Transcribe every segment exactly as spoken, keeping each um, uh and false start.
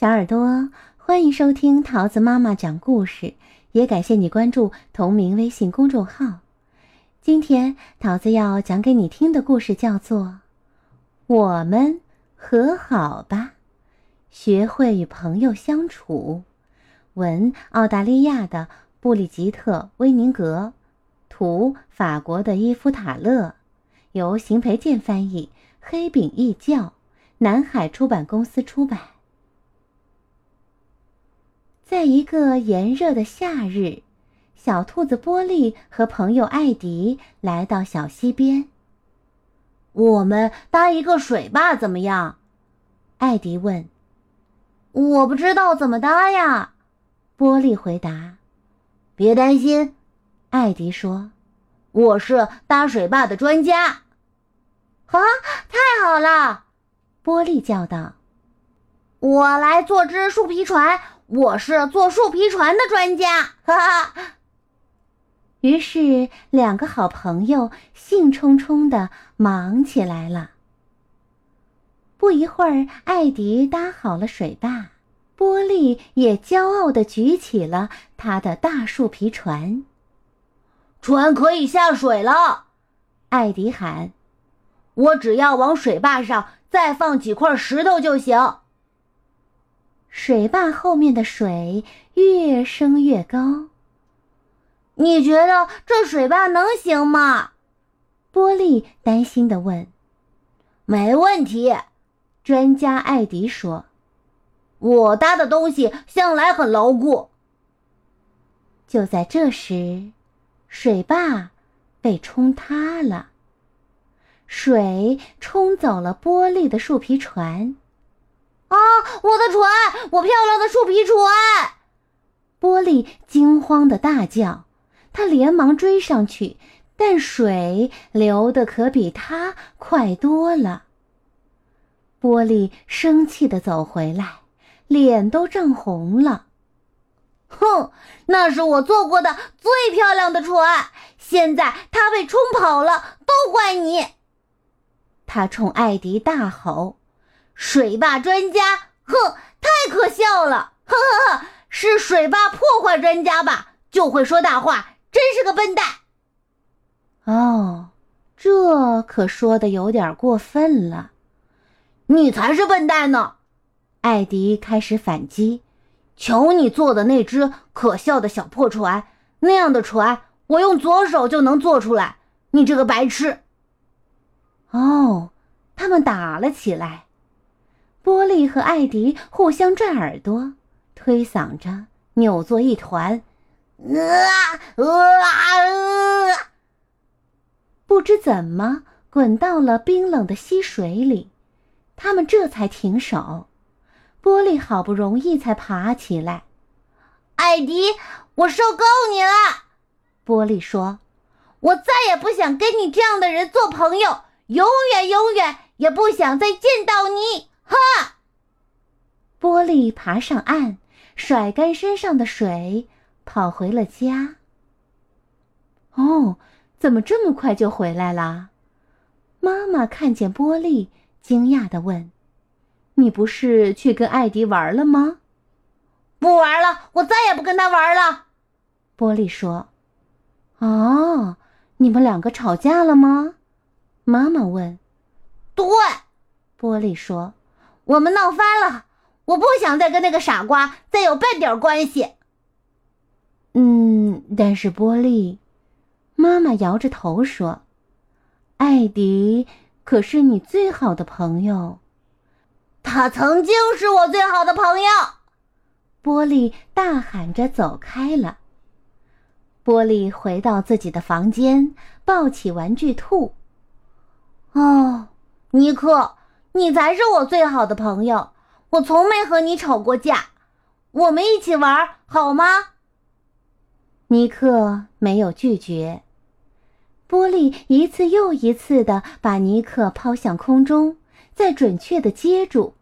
小耳朵，欢迎收听桃子妈妈讲故事，也感谢你关注同名微信公众号。今天桃子要讲给你听的故事叫做我们和好吧，学会与朋友相处，文澳大利亚的布里吉特·威宁格，图法国的伊夫塔勒，由邢培建翻译，黑饼译教，南海出版公司出版。在一个炎热的夏日，小兔子波利和朋友艾迪来到小溪边。我们搭一个水坝怎么样？艾迪问。我不知道怎么搭呀，波利回答。别担心，艾迪说，我是搭水坝的专家。啊，太好了，波利叫道。我来做只树皮船，我是做树皮船的专家，哈哈。于是两个好朋友兴冲冲地忙起来了。不一会儿，艾迪搭好了水坝，波利也骄傲地举起了他的大树皮船。船可以下水了，艾迪喊，我只要往水坝上再放几块石头就行。水坝后面的水越升越高。你觉得这水坝能行吗？波利担心地问。没问题，专家艾迪说，我搭的东西向来很牢固。就在这时，水坝被冲塌了，水冲走了波利的树皮船。啊！我的船，我漂亮的树皮船！波利惊慌地大叫，他连忙追上去，但水流得可比他快多了。波利生气地走回来，脸都涨红了。哼，那是我坐过的最漂亮的船，现在它被冲跑了，都怪你！他冲艾迪大吼。水坝专家，哼，太可笑了，呵呵呵，是水坝破坏专家吧，就会说大话，真是个笨蛋。哦，这可说的有点过分了。你才是笨蛋呢，艾迪开始反击，瞧你做的那只可笑的小破船，那样的船我用左手就能做出来，你这个白痴。哦，他们打了起来。波利和艾迪互相拽耳朵，推搡着扭作一团。呃呃呃、不知怎么滚到了冰冷的溪水里，他们这才停手。波利好不容易才爬起来。艾迪，我受够你了，波利说，我再也不想跟你这样的人做朋友，永远永远也不想再见到你。哈！波利爬上岸，甩干身上的水，跑回了家。哦，怎么这么快就回来啦？妈妈看见波利，惊讶地问，你不是去跟艾迪玩了吗？不玩了，我再也不跟他玩了，波利说。哦，你们两个吵架了吗？妈妈问。对，波利说，我们闹翻了，我不想再跟那个傻瓜再有半点关系。嗯，但是波利，妈妈摇着头说，艾迪可是你最好的朋友。他曾经是我最好的朋友，波利大喊着走开了。波利回到自己的房间，抱起玩具兔。哦，尼克，你才是我最好的朋友，我从没和你吵过架，我们一起玩好吗？尼克没有拒绝。波利一次又一次地把尼克抛向空中，再准确地接住，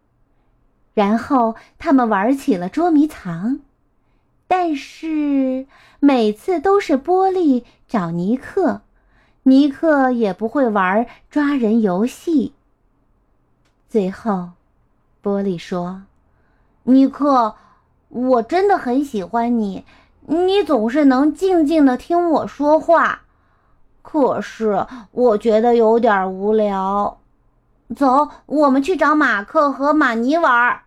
然后他们玩起了捉迷藏。但是每次都是波利找尼克，尼克也不会玩抓人游戏。最后，波利说，尼克，我真的很喜欢你，你总是能静静地听我说话，可是我觉得有点无聊。走，我们去找马克和马尼玩。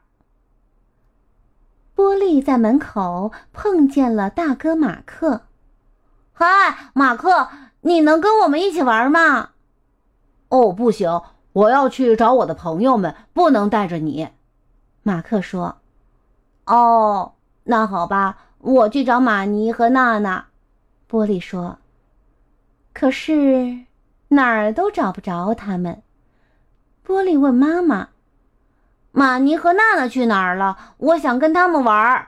波利在门口碰见了大哥马克。嗨，马克，你能跟我们一起玩吗？哦，不行，我要去找我的朋友们，不能带着你。马克说。哦，那好吧，我去找马尼和娜娜。波利说。可是哪儿都找不着他们。波利问妈妈，马尼和娜娜去哪儿了？我想跟他们玩。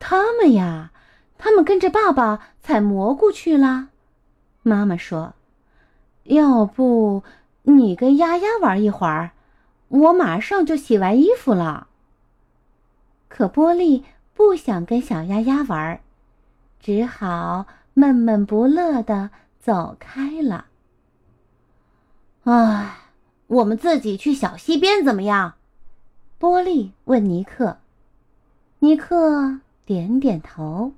他们呀，他们跟着爸爸采蘑菇去了。妈妈说，要不你跟丫丫玩一会儿，我马上就洗完衣服了。可波利不想跟小丫丫玩，只好闷闷不乐地走开了。唉，我们自己去小溪边怎么样？波利问尼克。尼克点点头。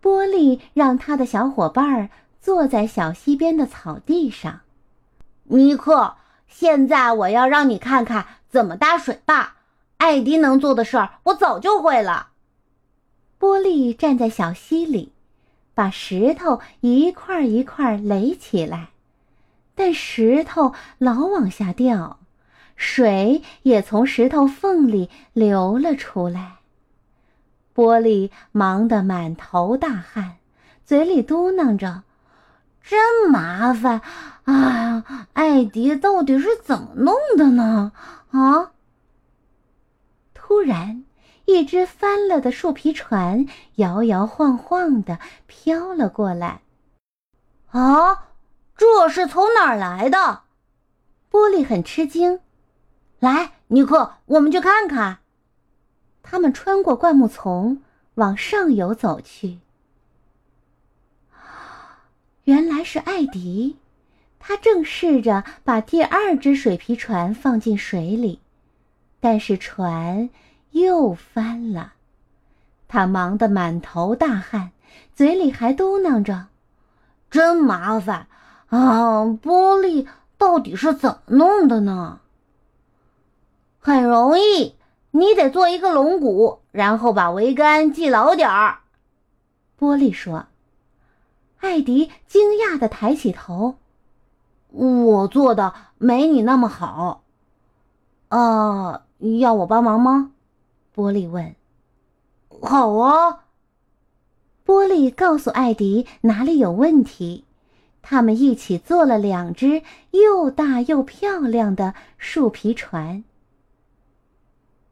波利让他的小伙伴坐在小溪边的草地上。尼克，现在我要让你看看怎么搭水坝，艾迪能做的事儿我早就会了。波利站在小溪里，把石头一块一块垒起来，但石头老往下掉，水也从石头缝里流了出来。波利忙得满头大汗，嘴里嘟囔着，真麻烦，哎呀，艾迪到底是怎么弄的呢？啊！突然，一只翻了的树皮船摇摇晃晃地飘了过来。啊，这是从哪儿来的？波利很吃惊。来，尼克，我们去看看。他们穿过灌木丛往上游走去。原来是艾迪，他正试着把第二只水皮船放进水里，但是船又翻了。他忙得满头大汗，嘴里还嘟囔着，真麻烦啊，波利到底是怎么弄的呢？很容易，你得做一个龙骨，然后把桅杆系牢点儿。波利说。艾迪惊讶地抬起头，我做的没你那么好。呃，要我帮忙吗？波利问。好啊。波利告诉艾迪哪里有问题，他们一起做了两只又大又漂亮的树皮船。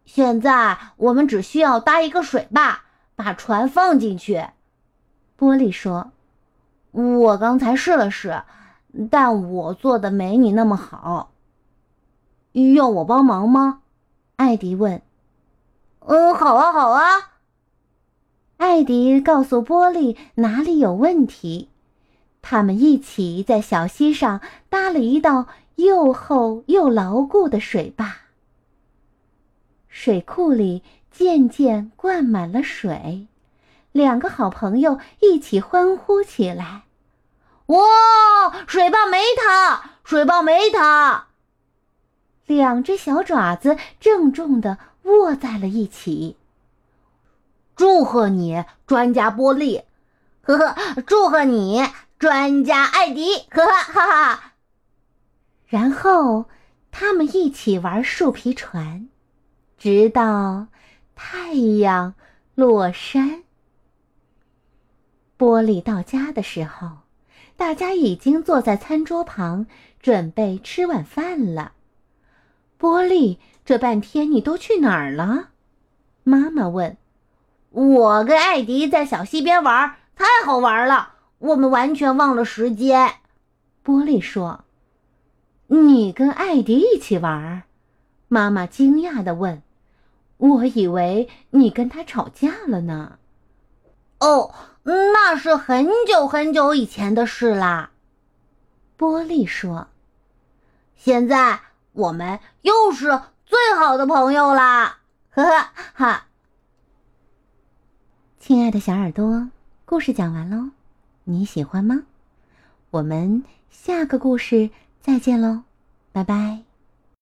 现在我们只需要搭一个水坝，把船放进去。波利说，我刚才试了试，但我做的没你那么好。要我帮忙吗？艾迪问。嗯，好啊好啊。艾迪告诉波利哪里有问题，他们一起在小溪上搭了一道又厚又牢固的水坝。水库里渐渐灌满了水，两个好朋友一起欢呼起来。哇，水坝没塌，水坝没塌！两只小爪子郑重地握在了一起。祝贺你，专家波利！呵呵，祝贺你，专家艾迪！呵呵哈哈。然后他们一起玩树皮船，直到太阳落山。波利到家的时候，大家已经坐在餐桌旁准备吃晚饭了。波利，这半天你都去哪儿了？妈妈问。我跟艾迪在小溪边玩，太好玩了，我们完全忘了时间。波利说。你跟艾迪一起玩？妈妈惊讶地问。我以为你跟他吵架了呢。哦，那是很久很久以前的事啦。波利说。现在我们又是最好的朋友啦，呵呵哈。亲爱的小耳朵，故事讲完喽，你喜欢吗？我们下个故事再见喽，拜拜。